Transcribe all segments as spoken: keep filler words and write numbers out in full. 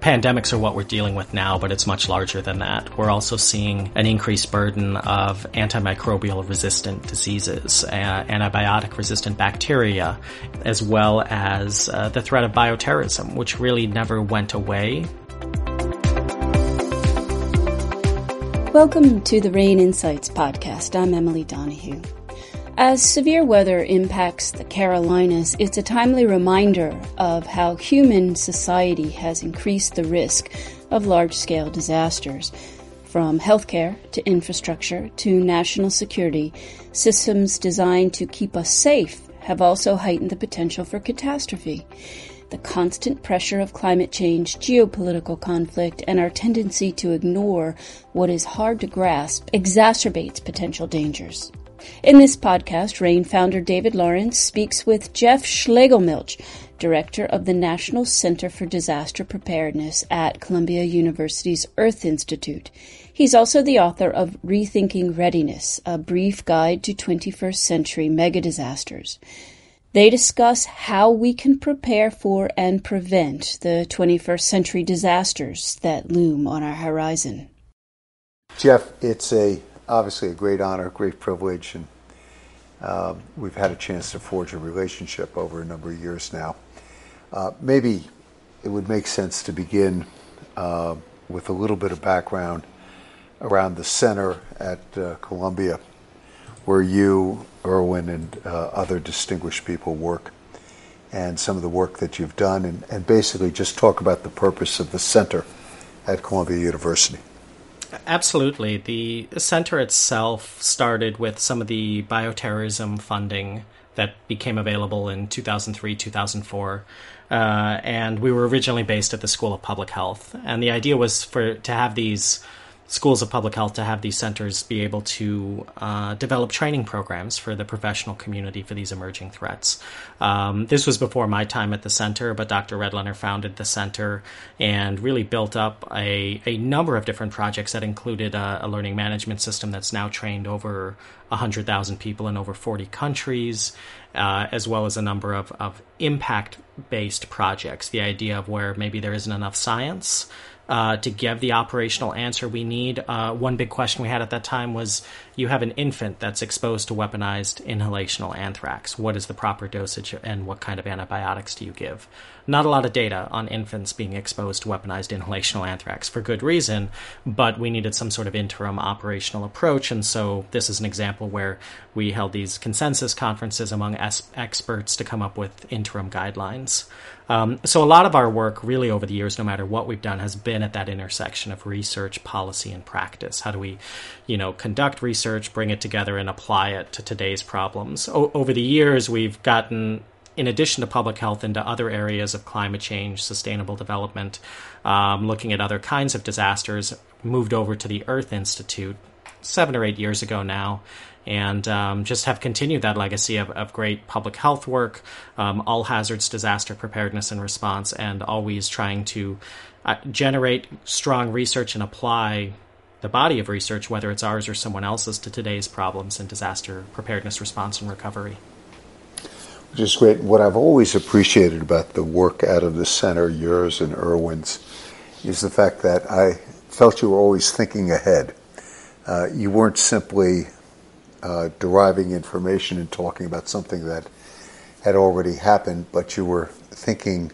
pandemics are what we're dealing with now, but it's much larger than that. We're also seeing an increased burden of antimicrobial resistant diseases, uh, antibiotic resistant bacteria, as well as uh, the threat of bioterrorism, which really never went away. Welcome to the RANE Insights Podcast. I'm Emily Donahue. As severe weather impacts the Carolinas, it's a timely reminder of how human society has increased the risk of large-scale disasters, from healthcare to infrastructure to national security. Systems designed to keep us safe have also heightened the potential for catastrophe. The constant pressure of climate change, geopolitical conflict, and our tendency to ignore what is hard to grasp exacerbates potential dangers. In this podcast, RANE founder David Lawrence speaks with Jeff Schlegelmilch, director of the National Center for Disaster Preparedness at Columbia University's Earth Institute. He's also the author of Rethinking Readiness, a brief guide to twenty-first century megadisasters. They discuss how we can prepare for and prevent the twenty-first century disasters that loom on our horizon. Jeff, it's a obviously a great honor, great privilege, and uh, we've had a chance to forge a relationship over a number of years now. Uh, maybe it would make sense to begin uh, with a little bit of background around the center at uh, Columbia, where you, Irwin, and uh, other distinguished people work, and some of the work that you've done, and, and basically just talk about the purpose of the center at Columbia University. Absolutely. The center itself started with some of the bioterrorism funding that became available in two thousand three, two thousand four. Uh, and we were originally based at the School of Public Health. And the idea was for to have these schools of public health, to have these centers be able to uh, develop training programs for the professional community for these emerging threats. Um, this was before my time at the center, but Doctor Redlener founded the center and really built up a, a number of different projects that included a, a learning management system that's now trained over one hundred thousand people in over forty countries, uh, as well as a number of, of impact-based projects, the idea of where maybe there isn't enough science Uh, to give the operational answer we need. Uh, one big question we had at that time was, you have an infant that's exposed to weaponized inhalational anthrax. What is the proper dosage and what kind of antibiotics do you give? Not a lot of data on infants being exposed to weaponized inhalational anthrax for good reason, but we needed some sort of interim operational approach. And so this is an example where we held these consensus conferences among es- experts to come up with interim guidelines. Um, so a lot of our work really over the years, no matter what we've done, has been at that intersection of research, policy, and practice. How do we, you know, conduct research, bring it together, and apply it to today's problems? O- over the years, we've gotten, in addition to public health, into other areas of climate change, sustainable development, um, looking at other kinds of disasters, moved over to the Earth Institute seven or eight years ago now, and um, just have continued that legacy of, of great public health work, um, all hazards, disaster preparedness and response, and always trying to uh, generate strong research and apply the body of research, whether it's ours or someone else's, to today's problems in disaster preparedness, response, and recovery. Which is great. What I've always appreciated about the work out of the center, yours and Irwin's, is the fact that I felt you were always thinking ahead. Uh, you weren't simply Uh, deriving information and talking about something that had already happened, but you were thinking,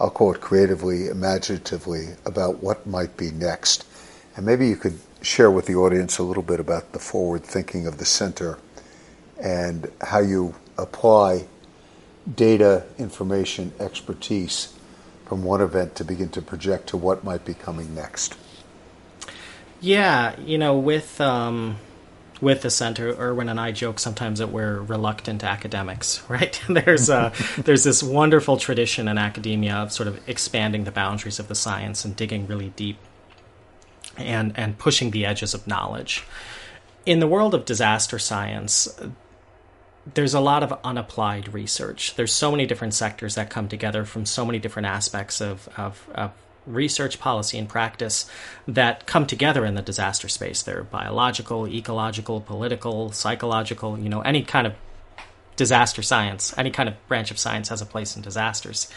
I'll call it creatively, imaginatively, about what might be next. And maybe you could share with the audience a little bit about the forward thinking of the center and how you apply data, information, expertise from one event to begin to project to what might be coming next. Yeah, you know, with... Um With the center, Irwin and I joke sometimes that we're reluctant academics, right? There's a, there's this wonderful tradition in academia of sort of expanding the boundaries of the science and digging really deep and, and pushing the edges of knowledge. In the world of disaster science, there's a lot of unapplied research. There's so many different sectors that come together from so many different aspects of of, of research, policy, and practice that come together in the disaster space. They're biological, ecological, political, psychological, you know, any kind of disaster science. Any kind of branch of science has a place in disasters.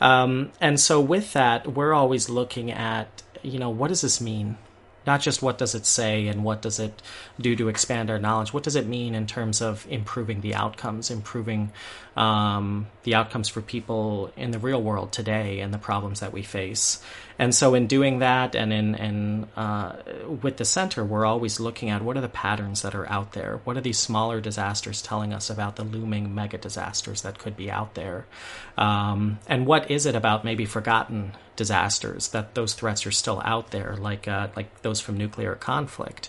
Um, and so with that, we're always looking at, you know, what does this mean? Not just what does it say and what does it do to expand our knowledge? What does it mean in terms of improving the outcomes, improving um, the outcomes for people in the real world today and the problems that we face? And so in doing that and in, in uh, with the center, we're always looking at what are the patterns that are out there? What are these smaller disasters telling us about the looming mega disasters that could be out there? Um, and what is it about maybe forgotten disasters, that those threats are still out there, like uh, like those from nuclear conflict,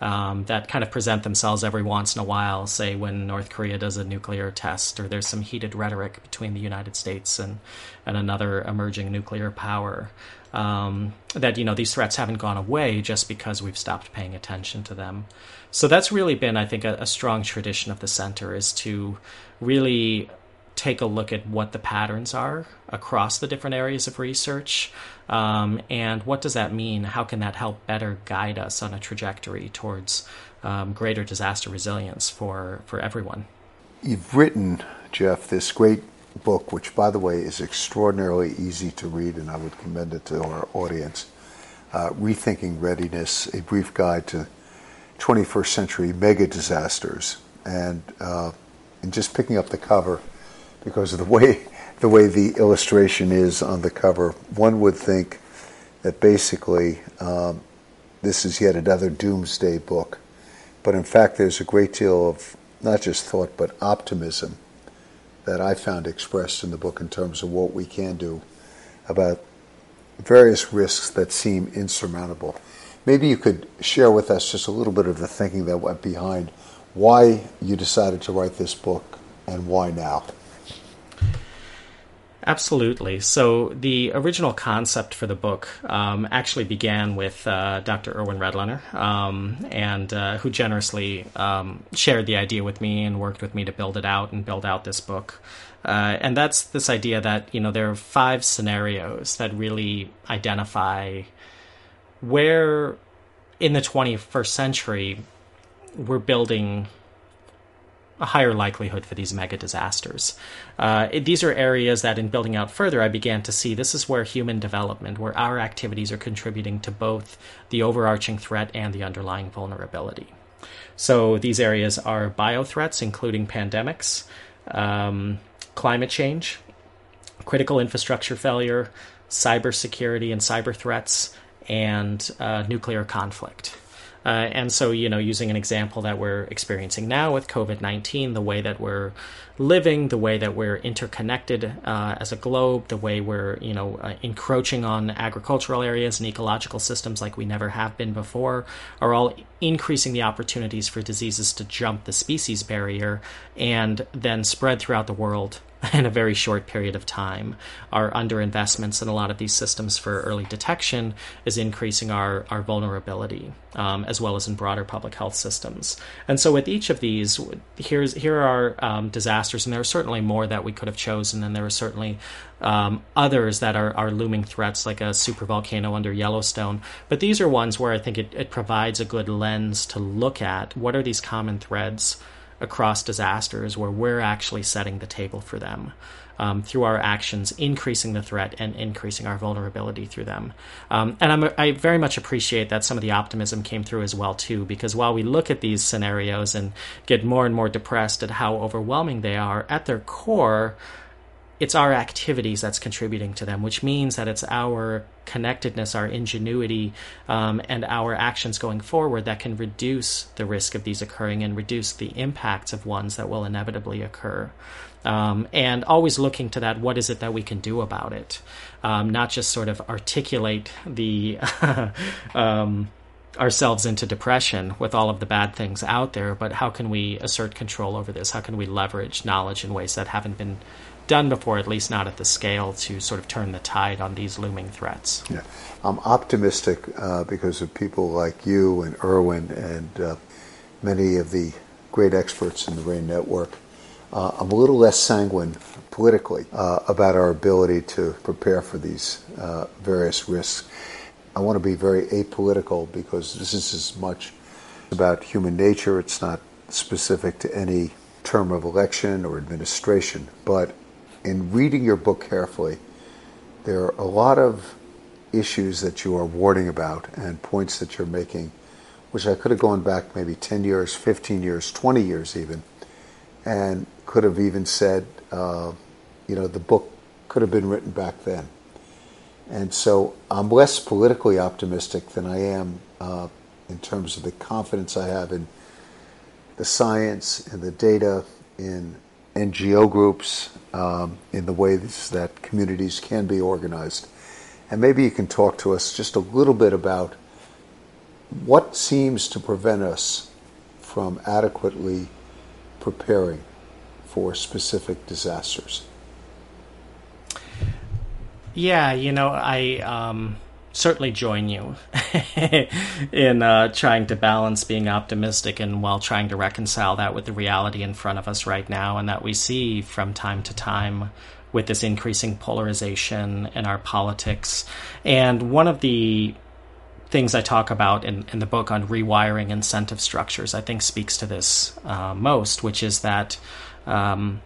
um, that kind of present themselves every once in a while, say when North Korea does a nuclear test, or there's some heated rhetoric between the United States and, and another emerging nuclear power, um, that, you know, these threats haven't gone away just because we've stopped paying attention to them. So that's really been, I think, a, a strong tradition of the center, is to really take a look at what the patterns are across the different areas of research, um, and what does that mean? How can that help better guide us on a trajectory towards um, greater disaster resilience for, for everyone? You've written, Jeff, this great book, which, by the way, is extraordinarily easy to read, and I would commend it to our audience, uh, Rethinking Readiness, A Brief Guide to twenty-first Century Mega Disasters. And, uh, and just picking up the cover, because of the way the way the illustration is on the cover, one would think that basically um, this is yet another doomsday book. But in fact, there's a great deal of not just thought, but optimism that I found expressed in the book in terms of what we can do about various risks that seem insurmountable. Maybe you could share with us just a little bit of the thinking that went behind why you decided to write this book and why now. Absolutely. So the original concept for the book um, actually began with uh, Doctor Irwin Redlener, um, and uh, who generously um, shared the idea with me and worked with me to build it out and build out this book. Uh, and that's this idea that, you know, there are five scenarios that really identify where in the twenty-first century we're building a higher likelihood for these mega disasters. Uh, it, these are areas that, in building out further, I began to see this is where human development, where our activities are contributing to both the overarching threat and the underlying vulnerability. So these areas are bio threats, including pandemics, um, climate change, critical infrastructure failure, cybersecurity and cyber threats, and uh, nuclear conflict. Uh, and so, you know, using an example that we're experiencing now with COVID nineteen, the way that we're living, the way that we're interconnected uh, as a globe, the way we're, you know, uh, encroaching on agricultural areas and ecological systems like we never have been before, are all increasing the opportunities for diseases to jump the species barrier and then spread throughout the world in a very short period of time. Our underinvestments in a lot of these systems for early detection is increasing our, our vulnerability, um, as well as in broader public health systems. And so with each of these, here's here are um, disasters, and there are certainly more that we could have chosen, and there are certainly um, others that are, are looming threats, like a supervolcano under Yellowstone. But these are ones where I think it, it provides a good lens to look at what are these common threads across disasters where we're actually setting the table for them um, through our actions, increasing the threat and increasing our vulnerability through them. Um, and I'm, I very much appreciate that some of the optimism came through as well, too, because while we look at these scenarios and get more and more depressed at how overwhelming they are, at their core, it's our activities that's contributing to them, which means that it's our connectedness, our ingenuity, um, and our actions going forward that can reduce the risk of these occurring and reduce the impacts of ones that will inevitably occur. Um, and always looking to that, what is it that we can do about it? Um, not just sort of articulate the um, ourselves into depression with all of the bad things out there, but how can we assert control over this? How can we leverage knowledge in ways that haven't been done before, at least not at the scale, to sort of turn the tide on these looming threats? Yeah, I'm optimistic uh, because of people like you and Irwin and uh, many of the great experts in the RANE network. Uh, I'm a little less sanguine politically uh, about our ability to prepare for these uh, various risks. I want to be very apolitical because this is as much about human nature. It's not specific to any term of election or administration, but in reading your book carefully, there are a lot of issues that you are warning about and points that you're making, which I could have gone back maybe ten years, fifteen years, twenty years even, and could have even said, uh, you know, the book could have been written back then. And so I'm less politically optimistic than I am uh, in terms of the confidence I have in the science and the data, in N G O groups, um, in the ways that communities can be organized. And maybe you can talk to us just a little bit about what seems to prevent us from adequately preparing for specific disasters. Yeah, you know, I um, certainly join you in uh, trying to balance being optimistic and while trying to reconcile that with the reality in front of us right now, and that we see from time to time with this increasing polarization in our politics. And one of the things I talk about in, in the book on rewiring incentive structures, I think, speaks to this uh, most, which is that um,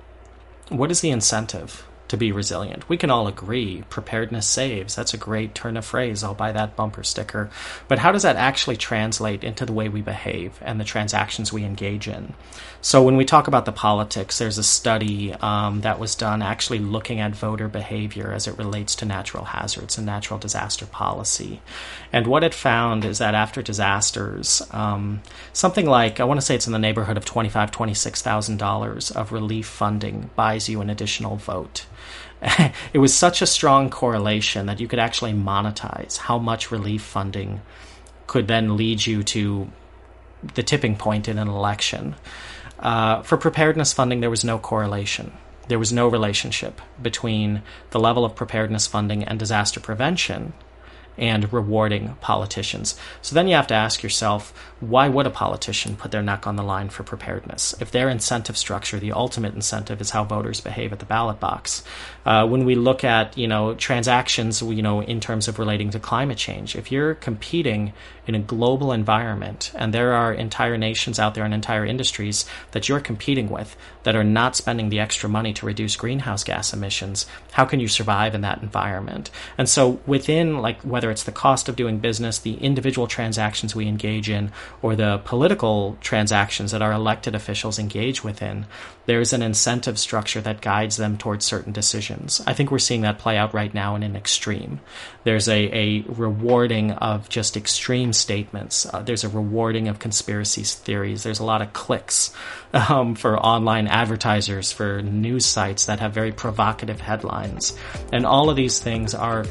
what is the incentive to be resilient? We can all agree preparedness saves. That's a great turn of phrase. I'll buy that bumper sticker. But how does that actually translate into the way we behave and the transactions we engage in? So when we talk about the politics, there's a study um, that was done actually looking at voter behavior as it relates to natural hazards and natural disaster policy. And what it found is that after disasters, um, something like, I want to say it's in the neighborhood of twenty-five thousand dollars, twenty-six thousand dollars of relief funding buys you an additional vote. It was such a strong correlation that you could actually monetize how much relief funding could then lead you to the tipping point in an election. Uh, for preparedness funding, there was no correlation. There was no relationship between the level of preparedness funding and disaster prevention and rewarding politicians. So then you have to ask yourself, why would a politician put their neck on the line for preparedness if their incentive structure, the ultimate incentive, is how voters behave at the ballot box? Uh, when we look at, you know, transactions, you know, in terms of relating to climate change, if you're competing in a global environment and there are entire nations out there and entire industries that you're competing with that are not spending the extra money to reduce greenhouse gas emissions, how can you survive in that environment? And so within, like, whether it's the cost of doing business, the individual transactions we engage in, or the political transactions that our elected officials engage within, there's an incentive structure that guides them towards certain decisions. I think we're seeing that play out right now in an extreme. There's a, a rewarding of just extreme statements. Uh, there's a rewarding of conspiracy theories. There's a lot of clicks um, for online advertisers, for news sites that have very provocative headlines. And all of these things are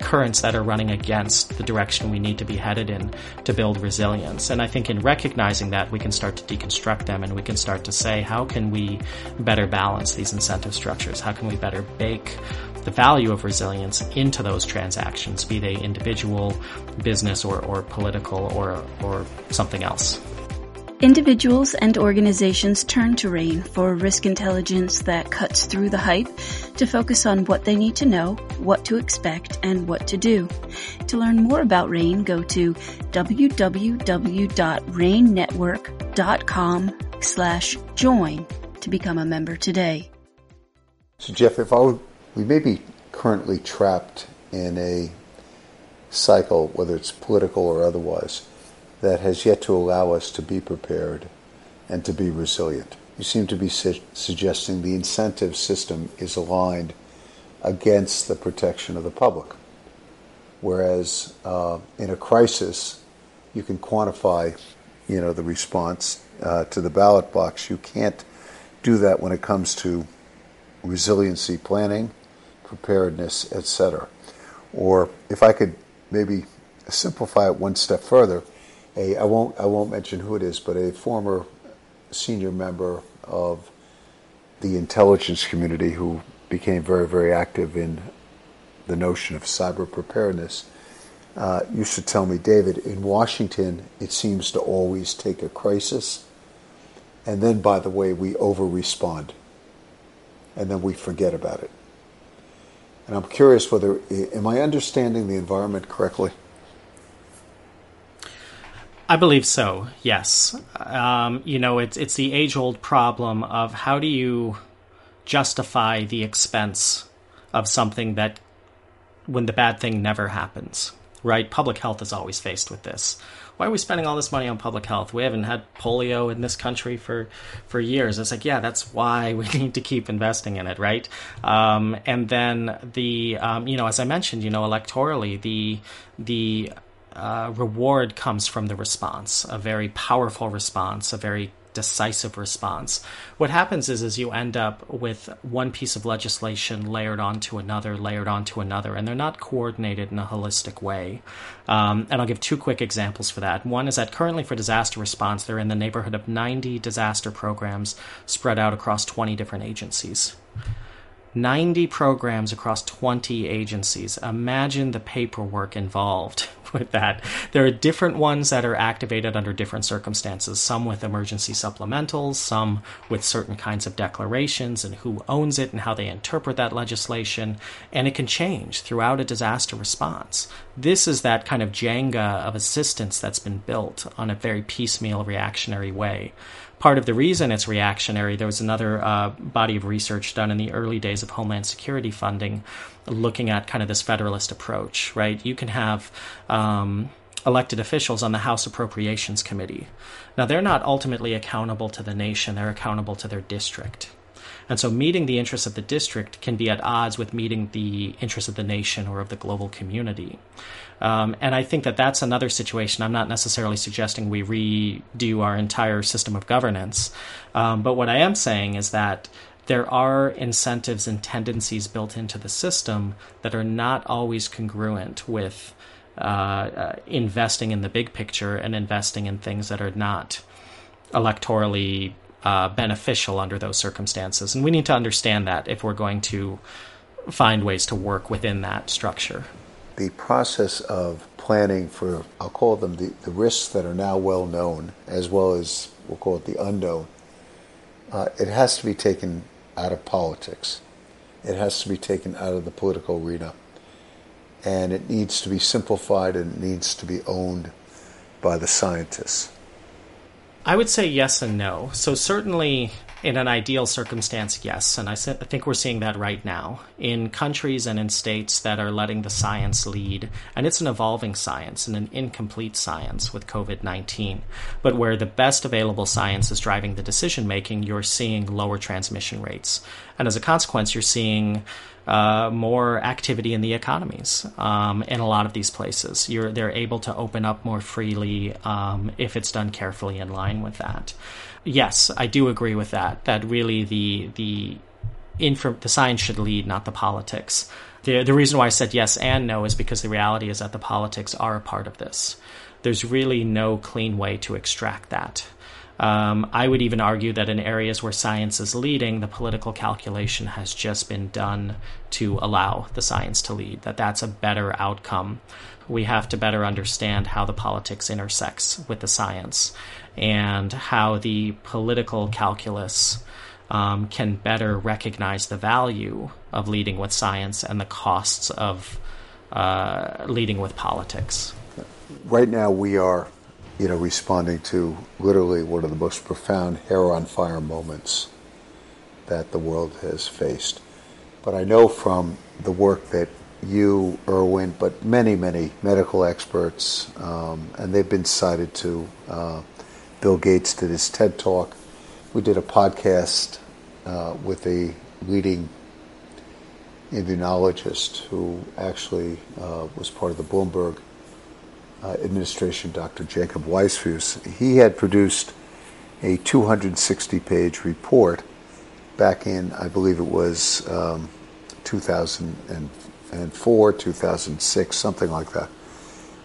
currents that are running against the direction we need to be headed in to build resilience. And I think in recognizing that, we can start to deconstruct them, and we can start to say, how can we better balance these incentive structures? How can we better bake the value of resilience into those transactions, be they individual, business, or, or political, or, or something else? Individuals and organizations turn to RANE for risk intelligence that cuts through the hype to focus on what they need to know, what to expect, and what to do. To learn more about RANE, go to w w w dot rain network dot com slash join to become a member today. So, Jeff, if I would, we may be currently trapped in a cycle, whether it's political or otherwise, that has yet to allow us to be prepared and to be resilient. You seem to be su- suggesting the incentive system is aligned against the protection of the public, whereas uh, in a crisis, you can quantify, you know, the response uh, to the ballot box. You can't do that when it comes to resiliency planning, preparedness, et cetera. Or if I could maybe simplify it one step further. A, I won't I won't mention who it is, but a former senior member of the intelligence community who became very, very active in the notion of cyber preparedness uh, used to tell me, David, in Washington, it seems to always take a crisis, and then, by the way, we over-respond, and then we forget about it. And I'm curious whether, am I understanding the environment correctly? I believe so, yes. Um, you know, it's it's the age-old problem of how do you justify the expense of something that, when the bad thing never happens, right? Public health is always faced with this. Why are we spending all this money on public health? We haven't had polio in this country for, for years. It's like, yeah, that's why we need to keep investing in it, right? Um, and then the, um, you know, as I mentioned, you know, electorally, the the uh, reward comes from the response, a very powerful response, a very decisive response. What happens is, is you end up with one piece of legislation layered onto another, layered onto another, and they're not coordinated in a holistic way. Um, and I'll give two quick examples for that. One is that currently for disaster response, they're in the neighborhood of ninety disaster programs spread out across twenty different agencies. ninety programs across twenty agencies. Imagine the paperwork involved with that. There are different ones that are activated under different circumstances, some with emergency supplementals, some with certain kinds of declarations and who owns it and how they interpret that legislation. And it can change throughout a disaster response. This is that kind of Jenga of assistance that's been built on a very piecemeal reactionary way. Part of the reason it's reactionary, there was another uh, body of research done in the early days of Homeland Security funding looking at kind of this federalist approach, right? You can have um, elected officials on the House Appropriations Committee. Now, they're not ultimately accountable to the nation. They're accountable to their district. And so meeting the interests of the district can be at odds with meeting the interests of the nation or of the global community. Um, and I think that that's another situation. I'm not necessarily suggesting we redo our entire system of governance. Um, but what I am saying is that there are incentives and tendencies built into the system that are not always congruent with uh, uh, investing in the big picture and investing in things that are not electorally uh, beneficial under those circumstances. And we need to understand that if we're going to find ways to work within that structure. The process of planning for, I'll call them the, the risks that are now well known, as well as we'll call it the unknown, uh, it has to be taken out of politics. It has to be taken out of the political arena. And it needs to be simplified and it needs to be owned by the scientists. I would say yes and no. So certainly in an ideal circumstance, yes. And I think we're seeing that right now in countries and in states that are letting the science lead. And it's an evolving science and an incomplete science with COVID nineteen. But where the best available science is driving the decision-making, you're seeing lower transmission rates. And as a consequence, you're seeing Uh, more activity in the economies um, in a lot of these places. You're, they're able to open up more freely um, if it's done carefully in line with that. Yes, I do agree with that, that really the the, inf- the science should lead, not the politics. The, the reason why I said yes and no is because the reality is that the politics are a part of this. There's really no clean way to extract that. Um, I would even argue that in areas where science is leading, the political calculation has just been done to allow the science to lead, that that's a better outcome. We have to better understand how the politics intersects with the science and how the political calculus um, can better recognize the value of leading with science and the costs of uh, leading with politics. Right now we are You know, responding to literally one of the most profound hair-on-fire moments that the world has faced. But I know from the work that you, Irwin, but many, many medical experts, um, and they've been cited to. Uh, Bill Gates did his TED Talk. We did a podcast uh, with a leading immunologist who actually uh, was part of the Bloomberg Uh, administration, Doctor Jacob Weisfuse. He had produced a two hundred sixty page report back in, I believe it was um, two thousand four, two thousand six, something like that,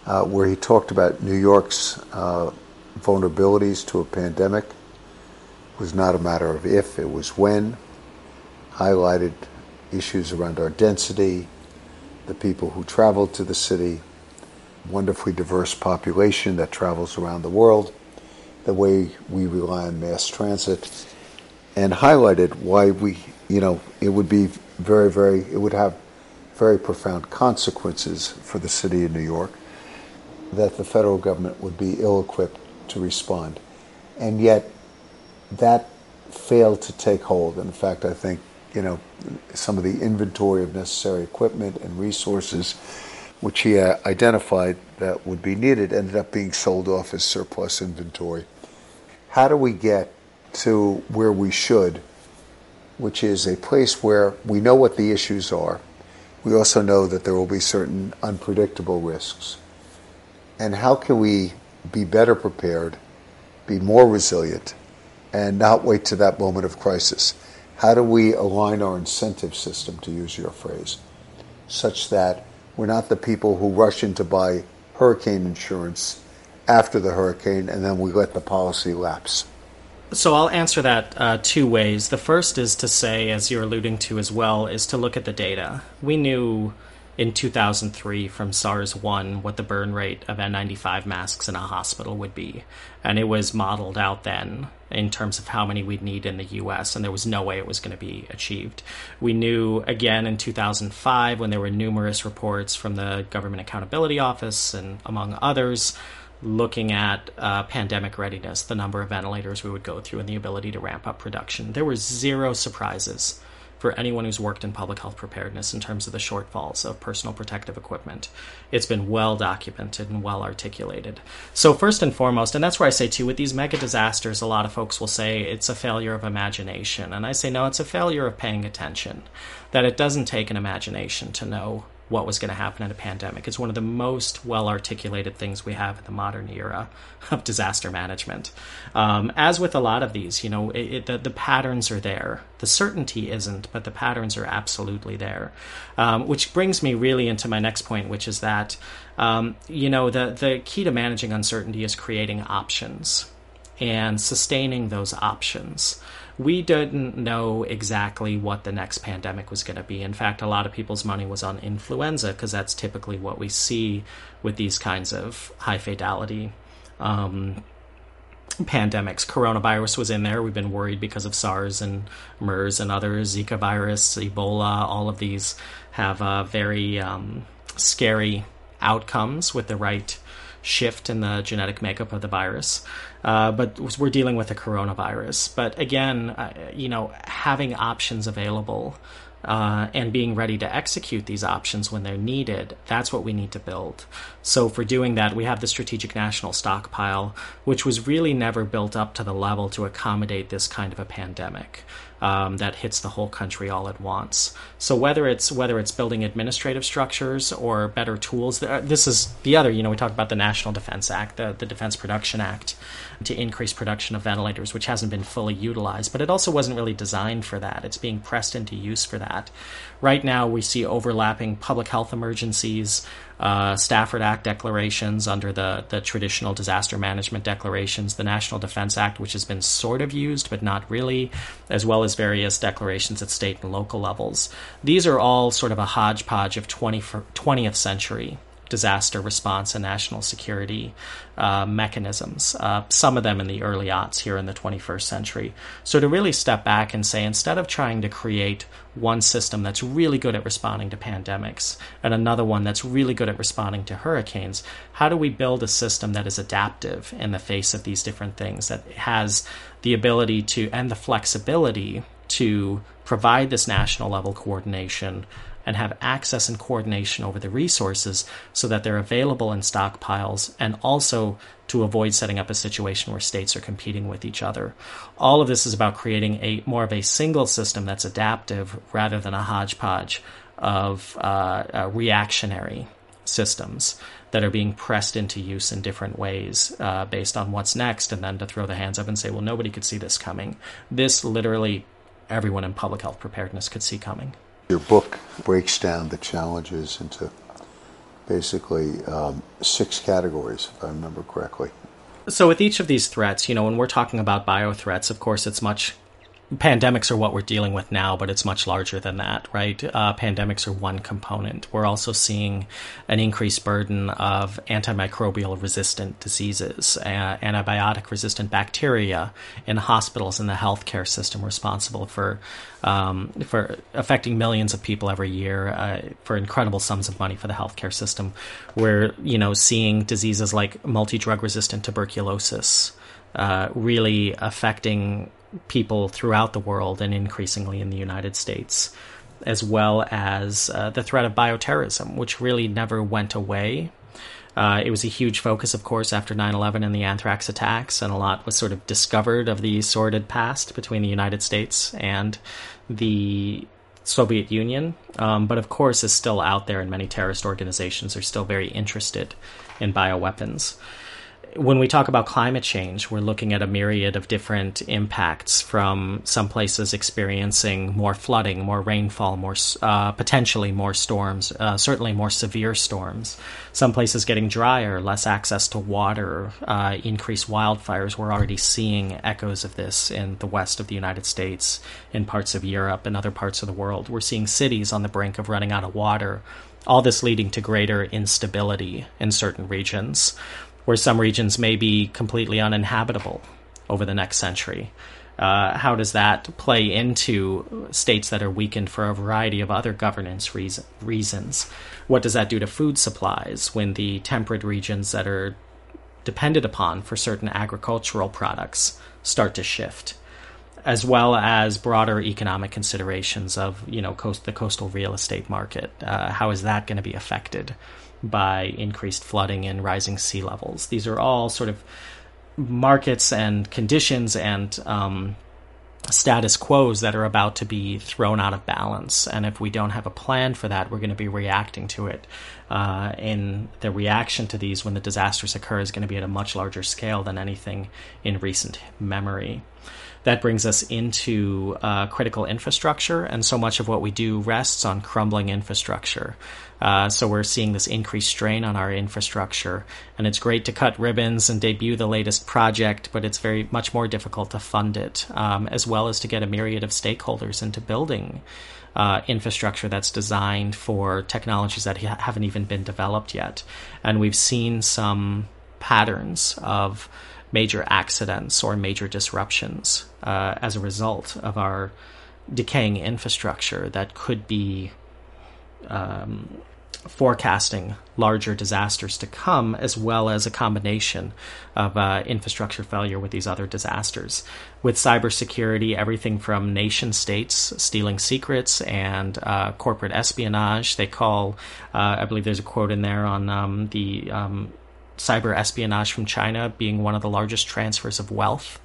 uh, where he talked about New York's uh, vulnerabilities to a pandemic. It was not a matter of if, it was when. Highlighted issues around our density, the people who traveled to the city, wonderfully diverse population that travels around the world, the way we rely on mass transit, and highlighted why we, you know, it would be very, very, it would have very profound consequences for the city of New York. that the federal government would be ill-equipped to respond. And yet that failed to take hold. And in fact, I think, you know, some of the inventory of necessary equipment and resources, which he uh, identified that would be needed, ended up being sold off as surplus inventory. How do we get to where we should, which is a place where we know what the issues are? We also know that there will be certain unpredictable risks. And how can we be better prepared, be more resilient, and not wait to that moment of crisis? How do we align our incentive system, to use your phrase, such that we're not the people who rush in to buy hurricane insurance after the hurricane and then we let the policy lapse? So I'll answer that uh, two ways. The first is to say, as you're alluding to as well, is to look at the data. We knew in two thousand three from SARS one what the burn rate of N ninety-five masks in a hospital would be. And it was modeled out then in terms of how many we'd need in the U S, and there was no way it was going to be achieved. We knew, again, in two thousand five, when there were numerous reports from the Government Accountability Office and among others, looking at uh, pandemic readiness, the number of ventilators we would go through and the ability to ramp up production. There were zero surprises for anyone who's worked in public health preparedness in terms of the shortfalls of personal protective equipment. It's been well documented and well articulated. So first and foremost, and that's where I say too, with these mega disasters, a lot of folks will say it's a failure of imagination. And I say, no, it's a failure of paying attention, that it doesn't take an imagination to know what was going to happen in a pandemic. It's one of the most well-articulated things we have in the modern era of disaster management. Um, as with a lot of these, you know, it, it, the, the patterns are there. The certainty isn't, but the patterns are absolutely there. Um, which brings me really into my next point, which is that, um, you know, the, the key to managing uncertainty is creating options and sustaining those options. We didn't know exactly what the next pandemic was going to be. In fact, a lot of people's money was on influenza because that's typically what we see with these kinds of high fatality um, pandemics. Coronavirus was in there. We've been worried because of SARS and MERS and others, Zika virus, Ebola, all of these have uh, very um, scary outcomes with the right shift in the genetic makeup of the virus, uh, but we're dealing with a coronavirus. But again, uh, you know, having options available uh, and being ready to execute these options when they're needed, that's what we need to build. So for doing that, we have the Strategic National Stockpile, which was really never built up to the level to accommodate this kind of a pandemic. Um, that hits the whole country all at once. So whether it's whether it's building administrative structures or better tools, this is the other, you know, we talked about the National Defense Act, the, the Defense Production Act, to increase production of ventilators, which hasn't been fully utilized, but it also wasn't really designed for that. It's being pressed into use for that. Right now, we see overlapping public health emergencies, Uh, Stafford Act declarations under the, the traditional disaster management declarations, the National Defense Act, which has been sort of used, but not really, as well as various declarations at state and local levels. These are all sort of a hodgepodge of twentieth century disaster response and national security uh, mechanisms, uh, some of them in the early aughts here in the twenty-first century. So to really step back and say, instead of trying to create one system that's really good at responding to pandemics and another one that's really good at responding to hurricanes, how do we build a system that is adaptive in the face of these different things, that has the ability to and the flexibility to provide this national level coordination and have access and coordination over the resources so that they're available in stockpiles, and also to avoid setting up a situation where states are competing with each other. All of this is about creating a more of a single system that's adaptive rather than a hodgepodge of uh, uh, reactionary systems that are being pressed into use in different ways uh, based on what's next, and then to throw the hands up and say, well, nobody could see this coming. This literally everyone in public health preparedness could see coming. Your book breaks down the challenges into basically um, six categories, if I remember correctly. So with each of these threats, you know, when we're talking about bio threats, of course, it's much pandemics are what we're dealing with now, but it's much larger than that, right? Uh, pandemics are one component. We're also seeing an increased burden of antimicrobial resistant diseases, uh, antibiotic resistant bacteria in hospitals and the healthcare system, responsible for um, for affecting millions of people every year, uh, for incredible sums of money for the healthcare system. We're, you know, seeing diseases like multi-drug resistant tuberculosis uh, really affecting people throughout the world and increasingly in the United States, as well as uh, the threat of bioterrorism, which really never went away. Uh, it was a huge focus, of course, after nine eleven and the anthrax attacks, and a lot was sort of discovered of the sordid past between the United States and the Soviet Union, um, but of course is still out there, and many terrorist organizations are still very interested in bioweapons. When we talk about climate change, we're looking at a myriad of different impacts, from some places experiencing more flooding, more rainfall, more uh, potentially more storms, uh, certainly more severe storms. Some places getting drier, less access to water, uh, increased wildfires. We're already seeing echoes of this in the west of the United States, in parts of Europe and other parts of the world. We're seeing cities on the brink of running out of water, all this leading to greater instability in certain regions, where some regions may be completely uninhabitable over the next century. Uh, how does that play into states that are weakened for a variety of other governance reason, reasons? What does that do to food supplies when the temperate regions that are depended upon for certain agricultural products start to shift? As well as broader economic considerations of, you know, coast, the coastal real estate market. Uh, how is that going to be affected by increased flooding and rising sea levels? These are all sort of markets and conditions and um, status quos that are about to be thrown out of balance. And if we don't have a plan for that, we're going to be reacting to it. Uh, and the reaction to these when the disasters occur is going to be at a much larger scale than anything in recent memory. That brings us into uh, critical infrastructure, and so much of what we do rests on crumbling infrastructure. Uh, so we're seeing this increased strain on our infrastructure, and it's great to cut ribbons and debut the latest project, but it's very much more difficult to fund it, um, as well as to get a myriad of stakeholders into building uh, infrastructure that's designed for technologies that ha- haven't even been developed yet. And we've seen some patterns of major accidents or major disruptions uh, as a result of our decaying infrastructure that could be um, forecasting larger disasters to come, as well as a combination of uh, infrastructure failure with these other disasters. With cybersecurity, everything from nation states stealing secrets and uh, corporate espionage, they call, uh, I believe there's a quote in there on um, the um, cyber espionage from China being one of the largest transfers of wealth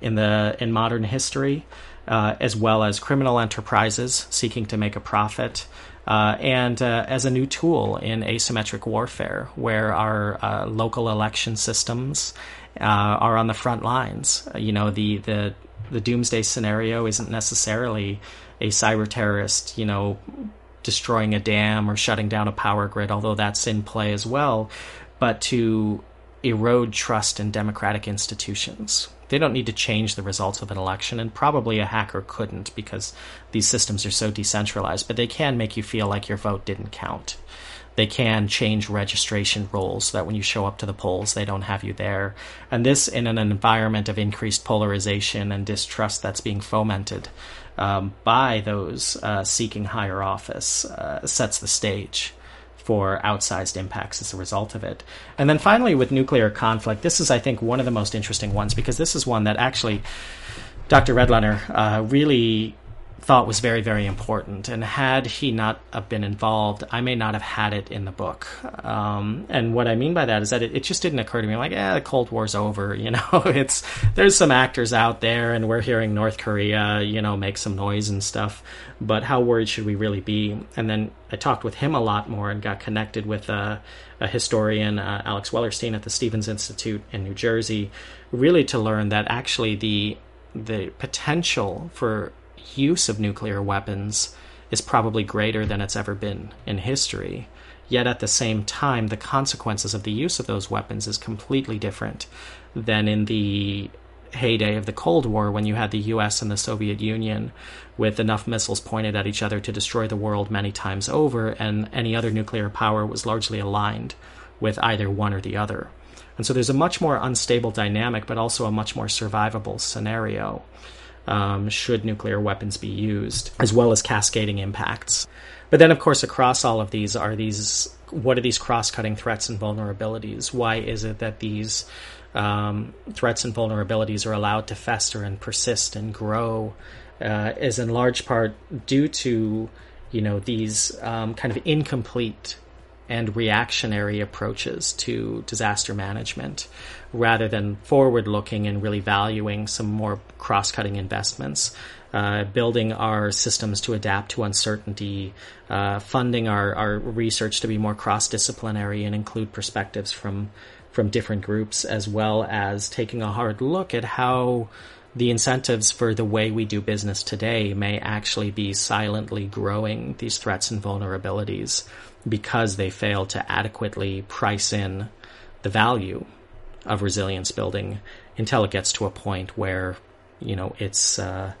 in the in modern history, uh, as well as criminal enterprises seeking to make a profit, uh, and uh, as a new tool in asymmetric warfare, where our uh, local election systems uh, are on the front lines. You know, the the the doomsday scenario isn't necessarily a cyber terrorist, you know, destroying a dam or shutting down a power grid, although that's in play as well, but to erode trust in democratic institutions. They don't need to change the results of an election, and probably a hacker couldn't, because these systems are so decentralized, but they can make you feel like your vote didn't count. They can change registration rules so that when you show up to the polls, they don't have you there. And this in an environment of increased polarization and distrust that's being fomented um, by those uh, seeking higher office uh, sets the stage for outsized impacts as a result of it. And then finally, with nuclear conflict, this is, I think, one of the most interesting ones, because this is one that actually Doctor Redlener uh, really thought was very, very important. And had he not have been involved, I may not have had it in the book. Um, and what I mean by that is that it, it just didn't occur to me, like, eh, the Cold War's over, you know, it's, there's some actors out there and we're hearing North Korea, you know, make some noise and stuff, but how worried should we really be? And then I talked with him a lot more and got connected with a, a historian, uh, Alex Wellerstein at the Stevens Institute in New Jersey, really to learn that actually the the potential for use of nuclear weapons is probably greater than it's ever been in history. Yet at the same time, the consequences of the use of those weapons is completely different than in the heyday of the Cold War, when you had the U S and the Soviet Union with enough missiles pointed at each other to destroy the world many times over, and any other nuclear power was largely aligned with either one or the other. And so there's a much more unstable dynamic, but also a much more survivable scenario um, should nuclear weapons be used, as well as cascading impacts. But then, of course, across all of these are these, what are these cross-cutting threats and vulnerabilities? Why is it that these um, threats and vulnerabilities are allowed to fester and persist and grow uh, is in large part due to, you know, these um, kind of incomplete and reactionary approaches to disaster management, rather than forward-looking and really valuing some more cross-cutting investments, uh, building our systems to adapt to uncertainty, uh, funding our, our research to be more cross-disciplinary and include perspectives from, from different groups, as well as taking a hard look at how the incentives for the way we do business today may actually be silently growing these threats and vulnerabilities, because they fail to adequately price in the value of resilience building until it gets to a point where, you know, it's uh,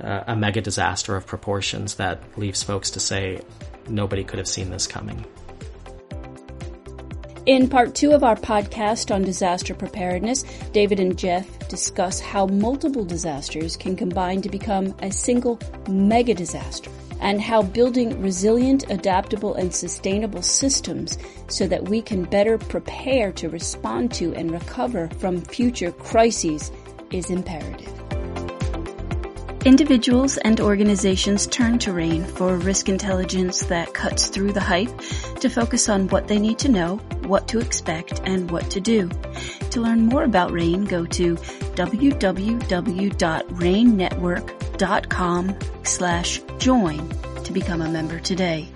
a mega disaster of proportions that leaves folks to say, nobody could have seen this coming. In part two of our podcast on disaster preparedness, David and Jeff discuss how multiple disasters can combine to become a single mega disaster, and how building resilient, adaptable, and sustainable systems so that we can better prepare to respond to and recover from future crises is imperative. Individuals and organizations turn to RANE for risk intelligence that cuts through the hype to focus on what they need to know, what to expect, and what to do. To learn more about RANE, go to w w w dot rain network dot com slash join to become a member today.